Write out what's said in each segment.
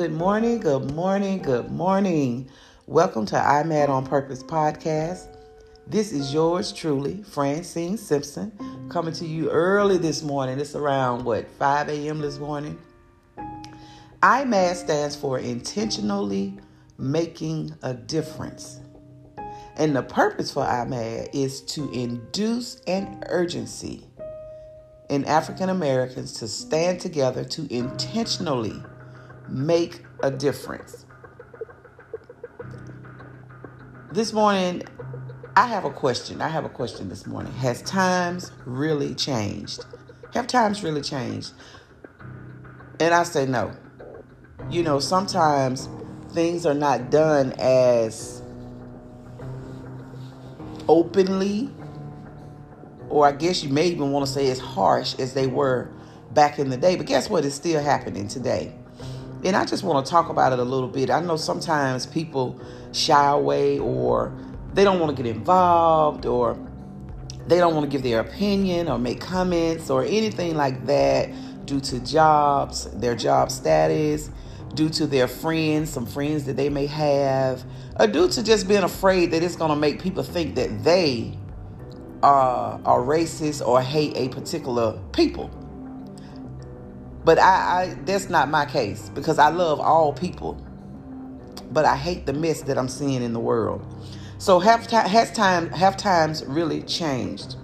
Good morning, good morning, good morning. Welcome to IMAD On Purpose podcast. This is yours truly, Francine Simpson, coming to you early this morning. It's around, 5 a.m. this morning? IMAD stands for Intentionally Making a Difference. And the purpose for IMAD is to induce an urgency in African Americans to stand together to intentionally make a difference. This morning, I have a question this morning. Has times really changed? Have times really changed? And I say no. Sometimes things are not done as openly, or I guess you may even want to say as harsh as they were back in the day. But guess what? It's still happening today. And I just want to talk about it a little bit. I know sometimes people shy away, or they don't want to get involved, or they don't want to give their opinion or make comments or anything like that due to jobs, their job status, due to their friends, some friends that they may have, or due to just being afraid that it's going to make people think that they are racist or hate a particular people. But I that's not my case, because I love all people, but I hate the mess that I'm seeing in the world. So have times really changed?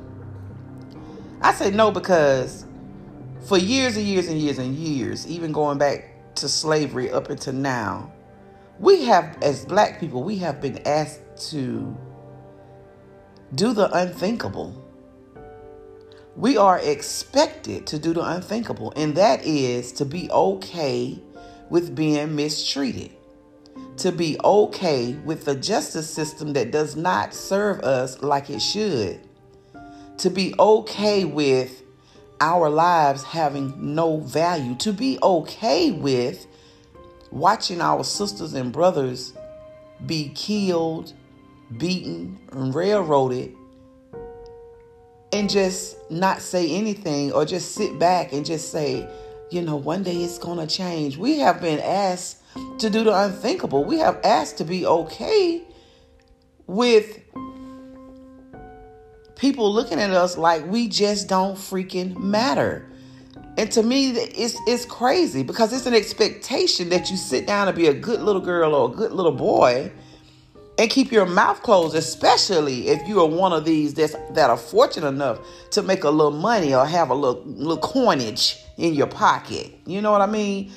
I say no, because for years and years and years and years, even going back to slavery up until now, we have, as black people, we have been asked to do the unthinkable. We are expected to do the unthinkable, and that is to be okay with being mistreated, to be okay with the justice system that does not serve us like it should, to be okay with our lives having no value, to be okay with watching our sisters and brothers be killed, beaten, and railroaded, and just not say anything, or just sit back and just say, one day it's going to change. We have been asked to do the unthinkable. We have asked to be okay with people looking at us like we just don't freaking matter. And to me, it's crazy, because it's an expectation that you sit down and be a good little girl or a good little boy and keep your mouth closed, especially if you are one of these that are fortunate enough to make a little money or have a little coinage in your pocket. You know what I mean?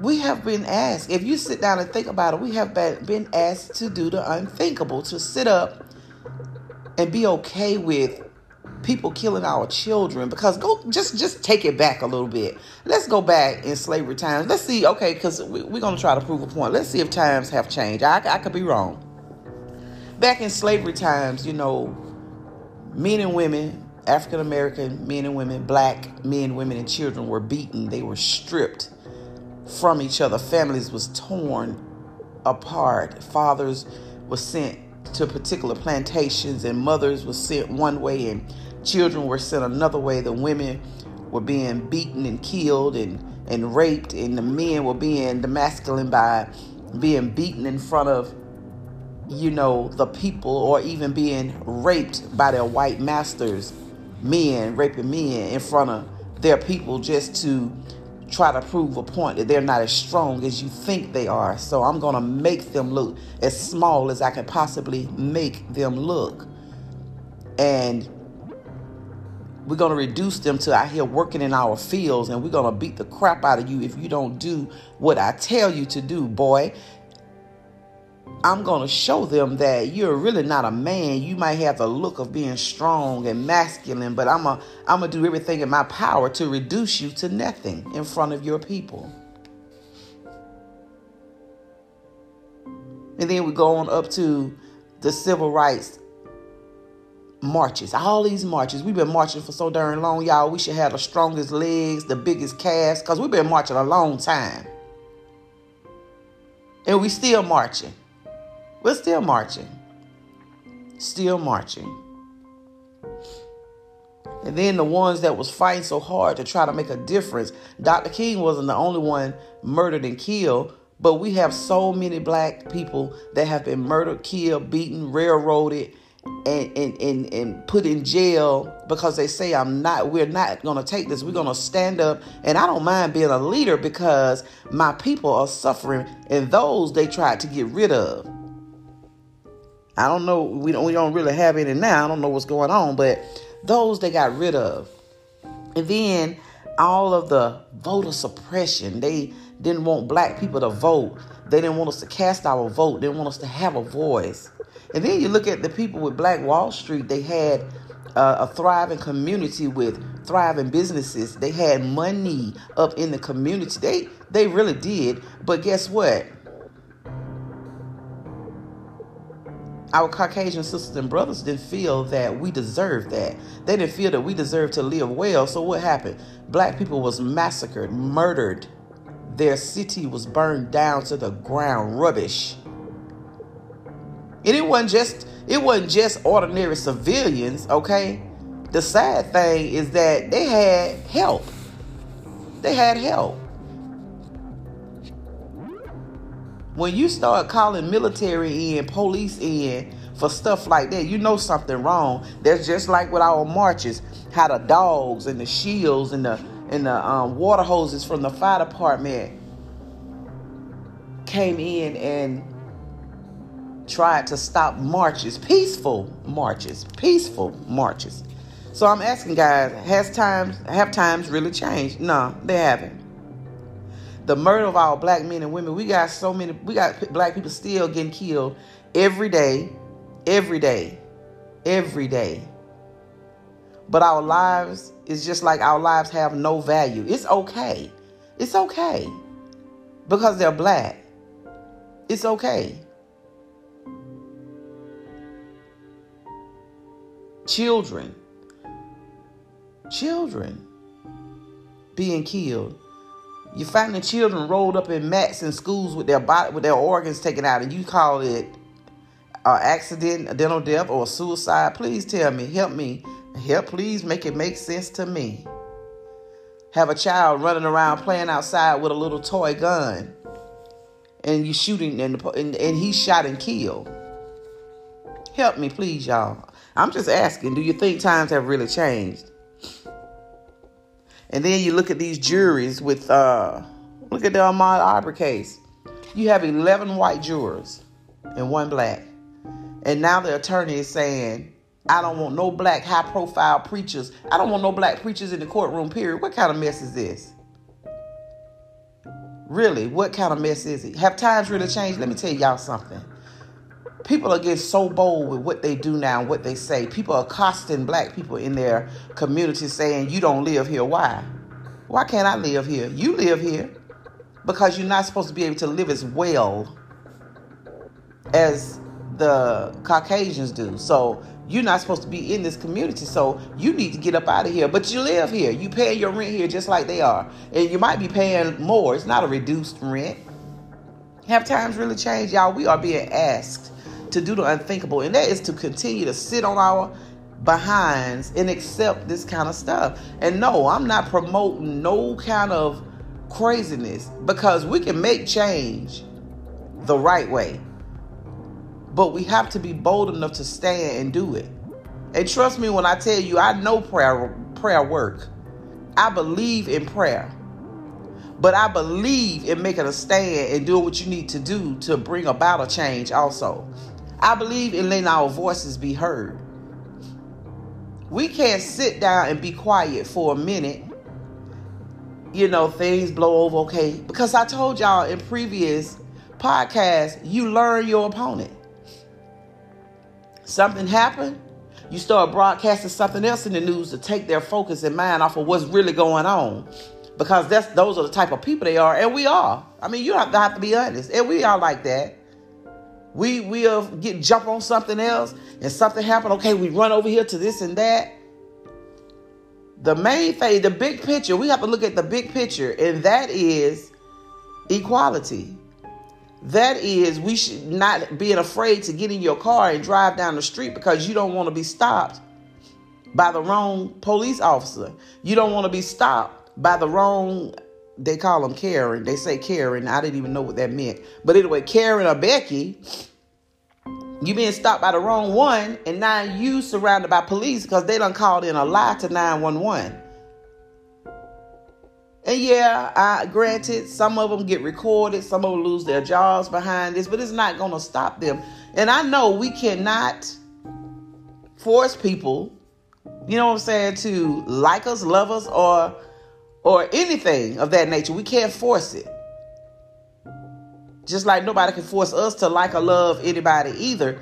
We have been asked, if you sit down and think about it, we have been asked to do the unthinkable, to sit up and be okay with people killing our children. Because just take it back a little bit. Let's go back in slavery times. Let's see, okay, because we're going to try to prove a point. Let's see if times have changed. I could be wrong. Back in slavery times, men and women, African-American men and women, black men, women, and children were beaten. They were stripped from each other. Families was torn apart. Fathers were sent to particular plantations, and mothers were sent one way and children were sent another way. The women were being beaten and killed and raped, and the men were being demasculine by being beaten in front of the people, or even being raped by their white masters. Men raping men in front of their people just to try to prove a point that they're not as strong as you think they are. So I'm going to make them look as small as I can possibly make them look. And we're going to reduce them to out here working in our fields, and we're going to beat the crap out of you if you don't do what I tell you to do, boy. I'm going to show them that you're really not a man. You might have the look of being strong and masculine, but I'm going to do everything in my power to reduce you to nothing in front of your people. And then we go on up to the civil rights marches. All these marches. We've been marching for so darn long, y'all. We should have the strongest legs, the biggest calves, because we've been marching a long time. And we still marching. We're still marching. And then the ones that was fighting so hard to try to make a difference. Dr. King wasn't the only one murdered and killed, but we have so many black people that have been murdered, killed, beaten, railroaded, and put in jail because they say we're not going to take this. We're going to stand up. And I don't mind being a leader because my people are suffering and those they tried to get rid of. I don't know. We don't really have any now. I don't know what's going on, but those they got rid of. And then all of the voter suppression. They didn't want black people to vote. They didn't want us to cast our vote. They didn't want us to have a voice. And then you look at the people with Black Wall Street. They had a thriving community with thriving businesses. They had money up in the community. They really did. But guess what? Our Caucasian sisters and brothers didn't feel that we deserved that. They didn't feel that we deserved to live well. So what happened? Black people was massacred, murdered. Their city was burned down to the ground, rubbish. And it wasn't just ordinary civilians, okay? The sad thing is that they had help. They had help. When you start calling military in, police in for stuff like that, you know something wrong. That's just like with our marches, how the dogs and the shields and the water hoses from the fire department came in and tried to stop marches, peaceful marches. So I'm asking guys, have times really changed? No, they haven't. The murder of our black men and women, we got black people still getting killed every day. But our lives is just like our lives have no value. It's okay. Because they're black. It's okay. Children being killed. You're finding children rolled up in mats in schools with their organs taken out, and you call it an accident, a dental death, or a suicide. Please tell me, help me, please make it make sense to me. Have a child running around playing outside with a little toy gun, and you shooting, and he's shot and killed. Help me, please, y'all. I'm just asking. Do you think times have really changed? And then you look at these juries with, look at the Ahmaud Arbor case. You have 11 white jurors and one black. And now the attorney is saying, I don't want no black high profile preachers. I don't want no black preachers in the courtroom, period. What kind of mess is this? Really, what kind of mess is it? Have times really changed? Let me tell y'all something. People are getting so bold with what they do now and what they say. People are accosting black people in their community saying, you don't live here. Why? Why can't I live here? You live here because you're not supposed to be able to live as well as the Caucasians do. So you're not supposed to be in this community. So you need to get up out of here. But you live here. You pay your rent here just like they are. And you might be paying more. It's not a reduced rent. Have times really changed, y'all? We are being asked to do the unthinkable, and that is to continue to sit on our behinds and accept this kind of stuff. And no, I'm not promoting no kind of craziness, because we can make change the right way, but we have to be bold enough to stand and do it. And trust me when I tell you, I know prayer work. I believe in prayer, but I believe in making a stand and doing what you need to do to bring about a change also. I believe in letting our voices be heard. We can't sit down and be quiet for a minute. You know, things blow over, okay? Because I told y'all in previous podcasts, you learn your opponent. Something happened, you start broadcasting something else in the news to take their focus and mind off of what's really going on. Because those are the type of people they are, and we are. I mean, you have to be honest, and we are like that. We will jump on something else, and something happened. Okay, we run over here to this and that. The main thing, the big picture, we have to look at the big picture, and that is equality. That is, we should not be afraid to get in your car and drive down the street because you don't want to be stopped by the wrong police officer. You don't want to be stopped by the wrong, they call them Karen. They say Karen. I didn't even know what that meant. But anyway, Karen or Becky, you being stopped by the wrong one, and now you surrounded by police because they done called in a lie to 911. And yeah, granted, some of them get recorded. Some of them lose their jobs behind this, but it's not going to stop them. And I know we cannot force people, you know what I'm saying, to like us, love us, or anything of that nature. We can't force it. Just like nobody can force us to like or love anybody either.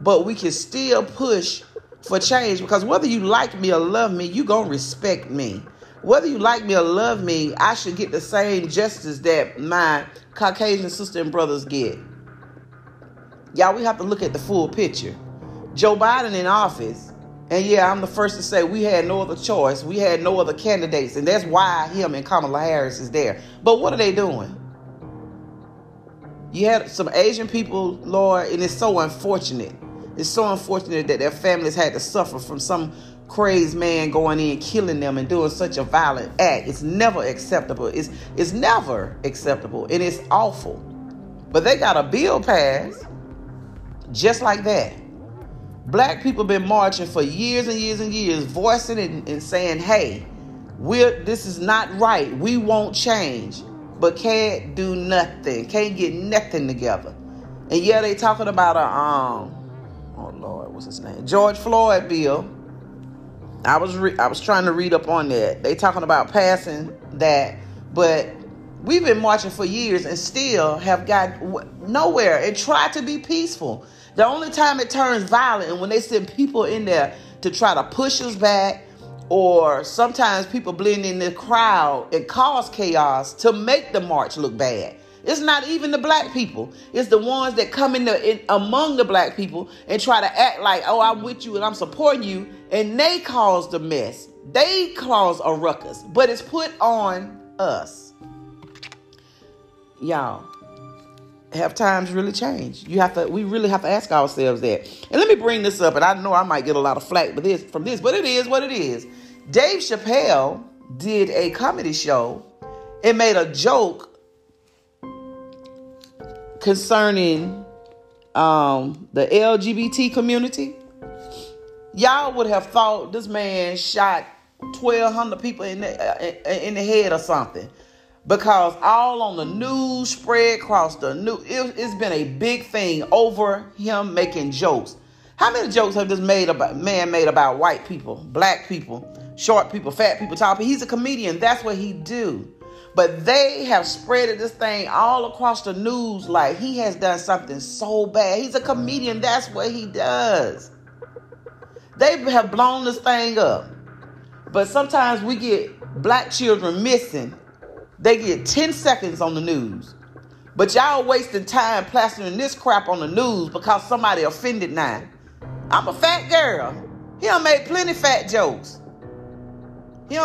But we can still push for change, because whether you like me or love me, you going to respect me. Whether you like me or love me, I should get the same justice that my Caucasian sister and brothers get. Y'all, we have to look at the full picture. Joe Biden in office, and yeah, I'm the first to say we had no other choice. We had no other candidates, and that's why him and Kamala Harris is there. But what are they doing? You had some Asian people, Lord, and it's so unfortunate. It's so unfortunate that their families had to suffer from some crazed man going in, killing them, and doing such a violent act. It's never acceptable. It's never acceptable, and it's awful. But they got a bill passed just like that. Black people been marching for years and years and years, voicing and saying, hey, this is not right. We won't change. But can't do nothing. Can't get nothing together. And yeah, they talking about oh Lord, what's his name? George Floyd Bill. I was trying to read up on that. They talking about passing that, but we've been marching for years and still have got nowhere. And try to be peaceful. The only time it turns violent and when they send people in there to try to push us back, or sometimes people blend in the crowd and cause chaos to make the march look bad. It's not even the black people. It's the ones that come in among the black people and try to act like, oh, I'm with you and I'm supporting you. And they cause the mess. They cause a ruckus. But it's put on us. Y'all, have times really changed? We really have to ask ourselves that. And let me bring this up, and I know I might get a lot of flack from this, but it is what it is. Dave Chappelle did a comedy show and made a joke concerning the LGBT community. Y'all would have thought this man shot 1,200 people in the head or something. Because all on the news, spread across the news, it's been a big thing over him making jokes. How many jokes have this man made about white people, black people, short people, fat people, tall people? He's a comedian. That's what he do. But they have spreaded this thing all across the news like he has done something so bad. He's a comedian. That's what he does. They have blown this thing up. But sometimes we get black children missing. They get 10 seconds on the news. But y'all wasting time plastering this crap on the news because somebody offended now. I'm a fat girl. He done made plenty fat jokes. He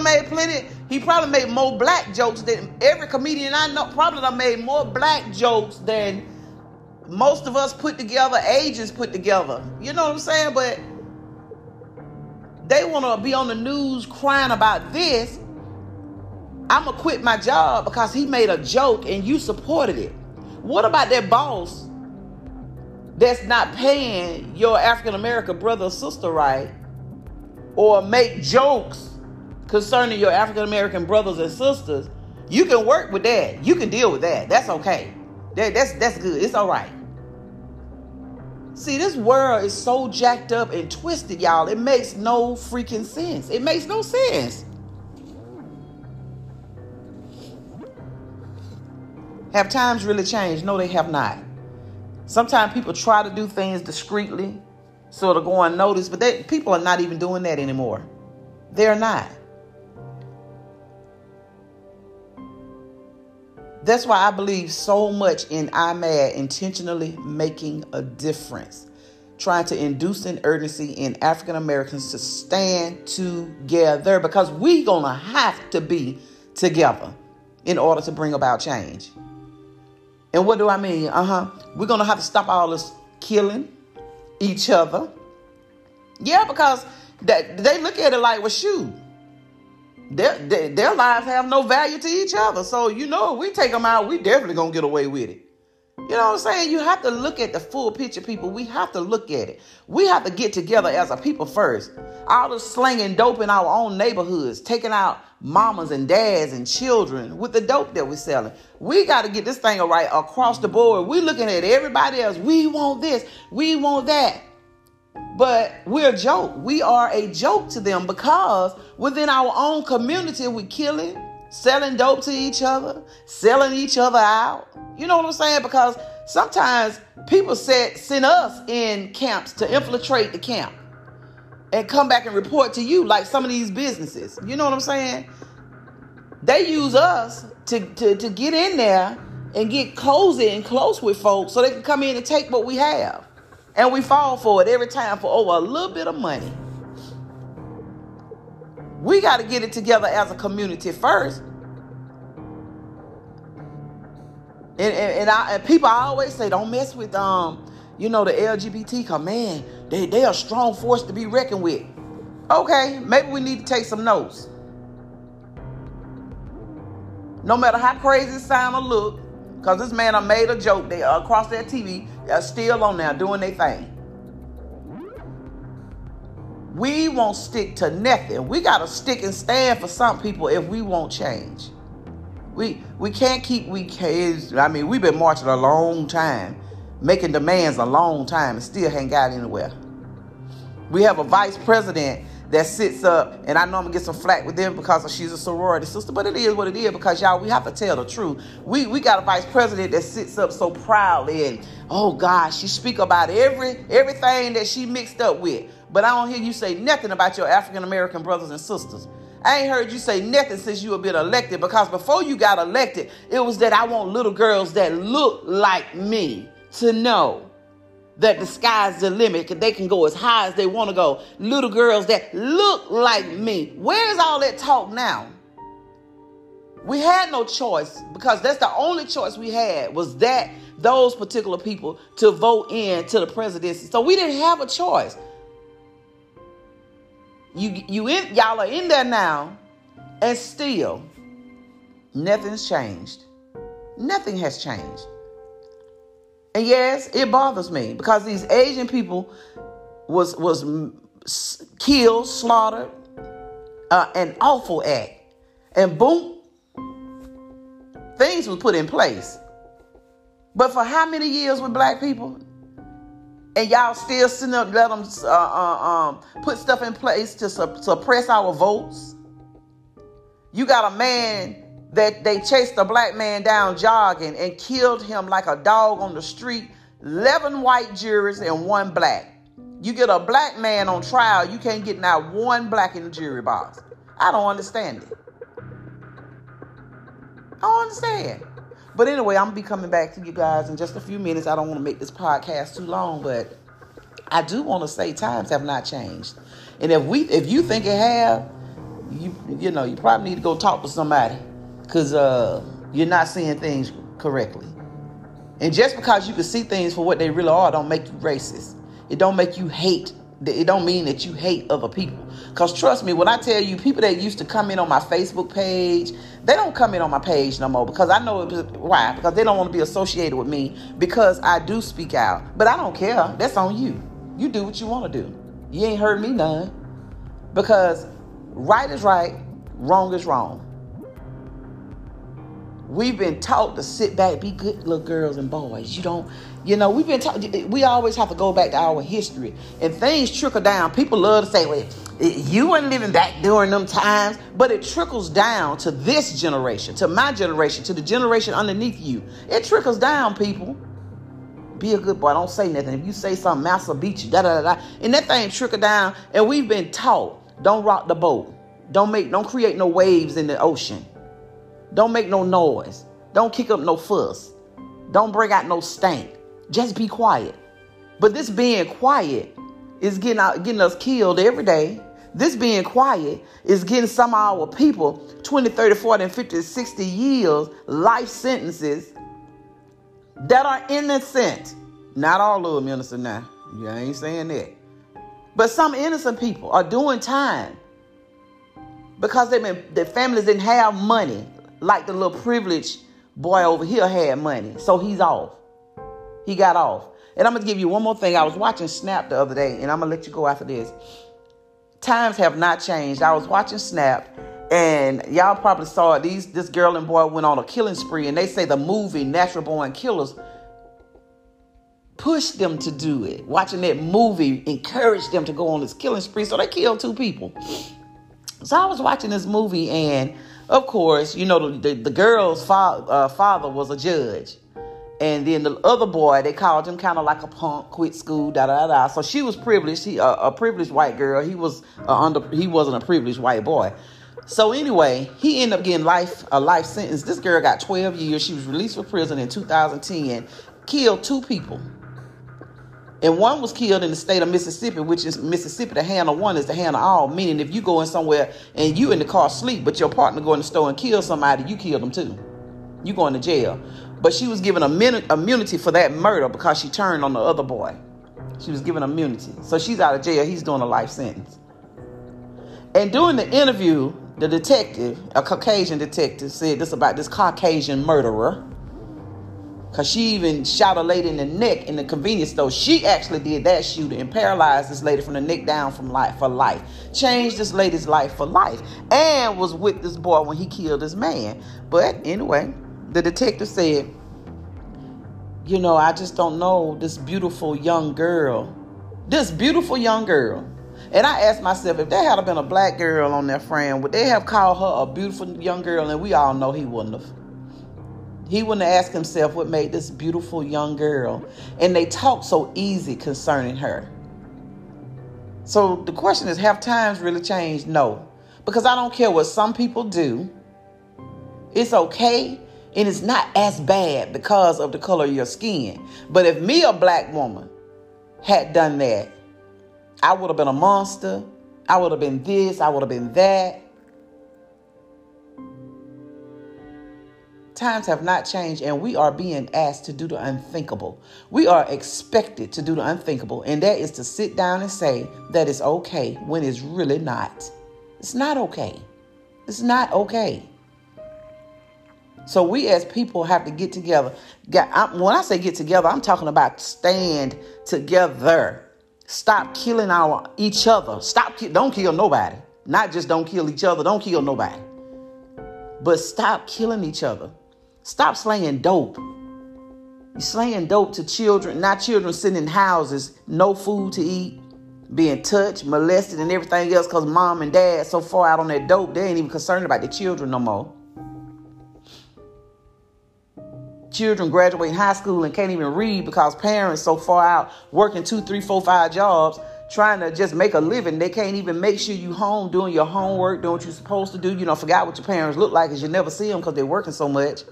probably made more black jokes than every comedian I know. Probably done made more black jokes than most of us put together, ages put together. You know what I'm saying? But they want to be on the news crying about this. I'm going to quit my job because he made a joke and you supported it. What about that boss that's not paying your African-American brother or sister right? Or make jokes concerning your African-American brothers and sisters? You can work with that. You can deal with that. That's okay. That's good. It's all right. See, this world is so jacked up and twisted, y'all. It makes no freaking sense. It makes no sense. Have times really changed? No, they have not. Sometimes people try to do things discreetly so to go unnoticed, but people are not even doing that anymore. They're not. That's why I believe so much in IMAD, intentionally making a difference, trying to induce an urgency in African Americans to stand together, because we're going to have to be together in order to bring about change. And what do I mean? We're going to have to stop all this killing each other. Yeah, because that they look at it like, well, shoot, their lives have no value to each other. So, you know, we take them out, we definitely going to get away with it. You know what I'm saying? You have to look at the full picture, people. We have to look at it. We have to get together as a people first. All the slinging dope in our own neighborhoods, taking out mamas and dads and children with the dope that we're selling. We got to get this thing right across the board. We're looking at everybody else. We want this. We want that. But we're a joke. We are a joke to them because within our own community, we're killing, selling dope to each other, selling each other out. You know what I'm saying? Because sometimes people send us in camps to infiltrate the camp and come back and report to you, like some of these businesses. You know what I'm saying? They use us to get in there and get cozy and close with folks so they can come in and take what we have. And we fall for it every time for over a little bit of money. We got to get it together as a community first. And people always say, don't mess with, you know, the LGBT command. They are a strong force to be reckoned with. Okay, maybe we need to take some notes. No matter how crazy it sound or look, because this man done made a joke. They across their TV, they're still on there doing their thing. We won't stick to nothing. We got to stick and stand for some people if we won't change. We can't keep, we've been marching a long time, making demands a long time and still ain't got anywhere. We have a vice president that sits up, and I know I'm going to get some flack with them because she's a sorority sister, but it is what it is because, y'all, we have to tell the truth. We got a vice president that sits up so proudly and, oh, God, she speak about everything that she mixed up with. But I don't hear you say nothing about your African-American brothers and sisters. I ain't heard you say nothing since you have been elected, because before you got elected, it was that I want little girls that look like me to know that the sky's the limit, that they can go as high as they want to go. Little girls that look like me. Where is all that talk now? We had no choice, because that's the only choice we had was that those particular people to vote in to the presidency. So we didn't have a choice. Y'all are in there now, and still, nothing's changed. Nothing has changed. And yes, it bothers me because these Asian people was killed, slaughtered, an awful act. And boom, things was put in place. But for how many years with black people? And y'all still sitting up, let them put stuff in place to suppress our votes. You got a man that they chased a black man down jogging and killed him like a dog on the street. 11 white jurors and one black. You get a black man on trial, you can't get not one black in the jury box. I don't understand it. I don't understand. But anyway, I'm going to be coming back to you guys in just a few minutes. I don't want to make this podcast too long, but I do want to say times have not changed. And if you think it have, you know, you probably need to go talk to somebody because you're not seeing things correctly. And just because you can see things for what they really are don't make you racist. It don't make you hate. It don't mean that you hate other people. Because trust me, when I tell you, people that used to come in on my Facebook page, they don't come in on my page no more because I know why. Because they don't want to be associated with me because I do speak out. But I don't care. That's on you. You do what you want to do. You ain't hurt me none. Because right is right, wrong is wrong. We've been taught to sit back, be good little girls and boys. We've been taught, we always have to go back to our history. And things trickle down. People love to say, well, you weren't living back during them times. But it trickles down to this generation, to my generation, to the generation underneath you. It trickles down, people. Be a good boy. Don't say nothing. If you say something, master beat you, da-da-da-da. And that thing trickle down. And we've been taught, don't rock the boat. Don't create no waves in the ocean. Don't make no noise. Don't kick up no fuss. Don't bring out no stank. Just be quiet. But this being quiet is getting us killed every day. This being quiet is getting some of our people 20, 30, 40, and 50, 60 years life sentences that are innocent. Not all of them innocent now. I ain't saying that. But some innocent people are doing time because their families didn't have money, like the little privileged boy over here had money. So he's off. He got off. And I'm going to give you one more thing. I was watching Snap the other day, and I'm going to let you go after this. Times have not changed. I was watching Snap, and y'all probably saw it. This girl and boy went on a killing spree, and they say the movie Natural Born Killers pushed them to do it. Watching that movie encouraged them to go on this killing spree, so they killed two people. So I was watching this movie, and of course, you know, the girl's father was a judge. And then the other boy, they called him kind of like a punk, quit school, da-da-da. So she was privileged. He a privileged white girl. He wasn't a privileged white boy. So anyway, he ended up getting a life sentence. This girl got 12 years. She was released from prison in 2010. Killed two people. And one was killed in the state of Mississippi, which is Mississippi. The hand of one is the hand of all. Meaning if you go in somewhere and you in the car sleep, but your partner go in the store and kill somebody, you kill them too. You going to jail. But she was given immunity for that murder because she turned on the other boy. She was given immunity. So she's out of jail. He's doing a life sentence. And during the interview, the detective, a Caucasian detective, said this about this Caucasian murderer. Because she even shot a lady in the neck in the convenience store. She actually did that shooting and paralyzed this lady from the neck down for life. Changed this lady's life for life. And was with this boy when he killed this man. But anyway, the detective said, you know, I just don't know this beautiful young girl. And I asked myself, if there had been a black girl on their friend, would they have called her a beautiful young girl? And we all know he wouldn't have. He wouldn't have asked himself what made this beautiful young girl. And they talk so easy concerning her. So the question is, have times really changed? No, because I don't care what some people do. It's okay. And it's not as bad because of the color of your skin. But if me, a black woman, had done that, I would have been a monster. I would have been this. I would have been that. Times have not changed, and we are being asked to do the unthinkable. We are expected to do the unthinkable, and that is to sit down and say that it's okay when it's really not. It's not okay. It's not okay. So we as people have to get together. When I say get together, I'm talking about stand together. Stop killing each other. Don't kill nobody. Not just don't kill each other. Don't kill nobody. But stop killing each other. Stop slaying dope. You're slaying dope to children. Not children sitting in houses, no food to eat, being touched, molested, and everything else because mom and dad so far out on that dope, they ain't even concerned about the children no more. Children graduating high school and can't even read because parents so far out working 2, 3, 4, 5 jobs trying to just make a living. They can't even make sure you home doing your homework, doing what you're supposed to do. You don't forgot what your parents look like because you never see them because they're working so much.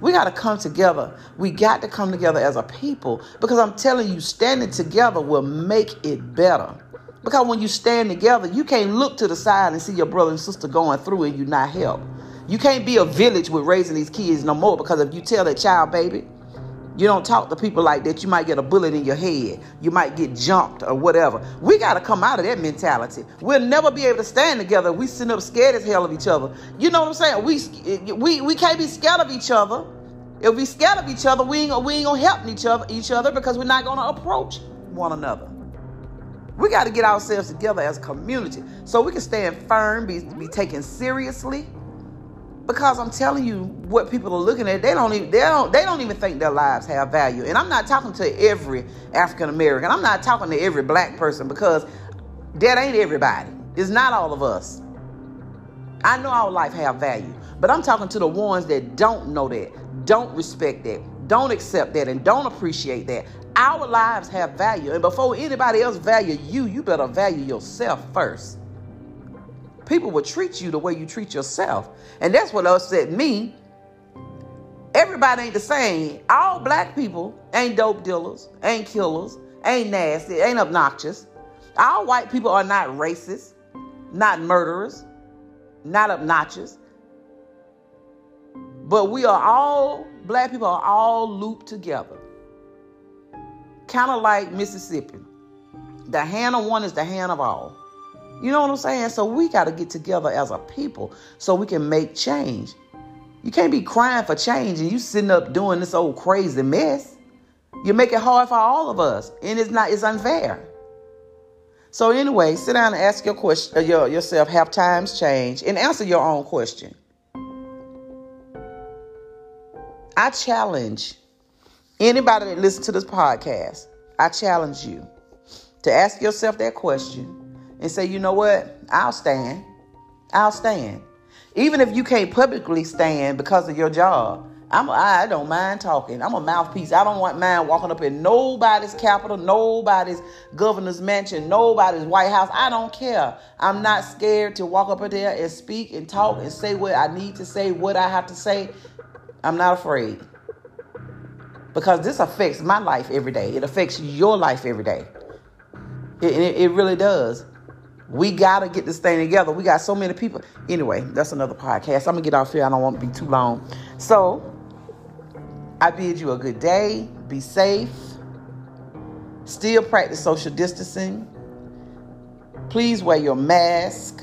We got to come together. We got to come together as a people because I'm telling you, standing together will make it better. Because when you stand together, you can't look to the side and see your brother and sister going through and you not help. You can't be a village with raising these kids no more because if you tell that child, baby, you don't talk to people like that, you might get a bullet in your head. You might get jumped or whatever. We got to come out of that mentality. We'll never be able to stand together. We sitting up scared as hell of each other. You know what I'm saying? We can't be scared of each other. If we scared of each other, we ain't going to help each other because we're not going to approach one another. We got to get ourselves together as a community so we can stand firm, be taken seriously. Because I'm telling you what people are looking at, they don't even think their lives have value. And I'm not talking to every African American. I'm not talking to every black person because that ain't everybody. It's not all of us. I know our life have value, but I'm talking to the ones that don't know that, don't respect that, don't accept that, and don't appreciate that. Our lives have value. And before anybody else value you, you better value yourself first. People will treat you the way you treat yourself. And that's what upset me. Everybody ain't the same. All black people ain't dope dealers, ain't killers, ain't nasty, ain't obnoxious. All white people are not racist, not murderers, not obnoxious. But black people are all looped together. Kind of like Mississippi. The hand of one is the hand of all. You know what I'm saying? So we got to get together as a people so we can make change. You can't be crying for change and you sitting up doing this old crazy mess. You make it hard for all of us, and it's unfair. So anyway, sit down and ask your question, yourself, have times changed, and answer your own question. I challenge anybody that listens to this podcast, I challenge you to ask yourself that question and say, you know what? I'll stand. Even if you can't publicly stand because of your job, I don't mind talking. I'm a mouthpiece. I don't mind walking up in nobody's Capitol, nobody's governor's mansion, nobody's White House. I don't care. I'm not scared to walk up in there and speak and talk and say what I need to say, what I have to say. I'm not afraid. Because this affects my life every day. It affects your life every day. It really does. We got to get this thing together. We got so many people. Anyway, that's another podcast. I'm going to get off here. I don't want to be too long. So, I bid you a good day. Be safe. Still practice social distancing. Please wear your mask,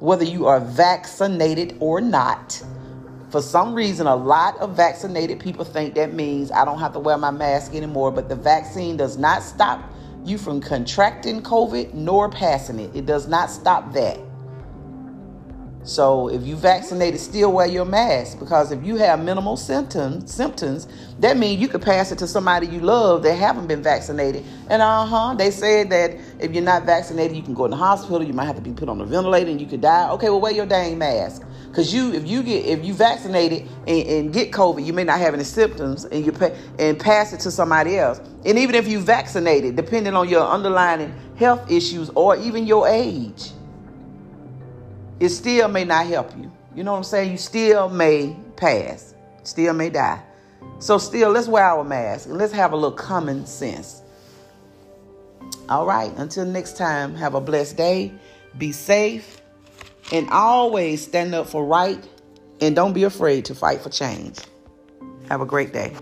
whether you are vaccinated or not. For some reason, a lot of vaccinated people think that means I don't have to wear my mask anymore, but the vaccine does not stop you from contracting COVID nor passing it. It does not stop that. So if you vaccinated, still wear your mask, because if you have minimal symptoms, that means you could pass it to somebody you love that haven't been vaccinated. And they said that if you're not vaccinated, you can go in the hospital, you might have to be put on a ventilator and you could die. Okay, well, wear your dang mask. Because if you vaccinated and get COVID, you may not have any symptoms and you pass it to somebody else. And even if you vaccinated, depending on your underlying health issues or even your age, it still may not help you. You know what I'm saying? You still may pass, still may die. So still, let's wear our mask and let's have a little common sense. All right, until next time, have a blessed day. Be safe and always stand up for right, and don't be afraid to fight for change. Have a great day.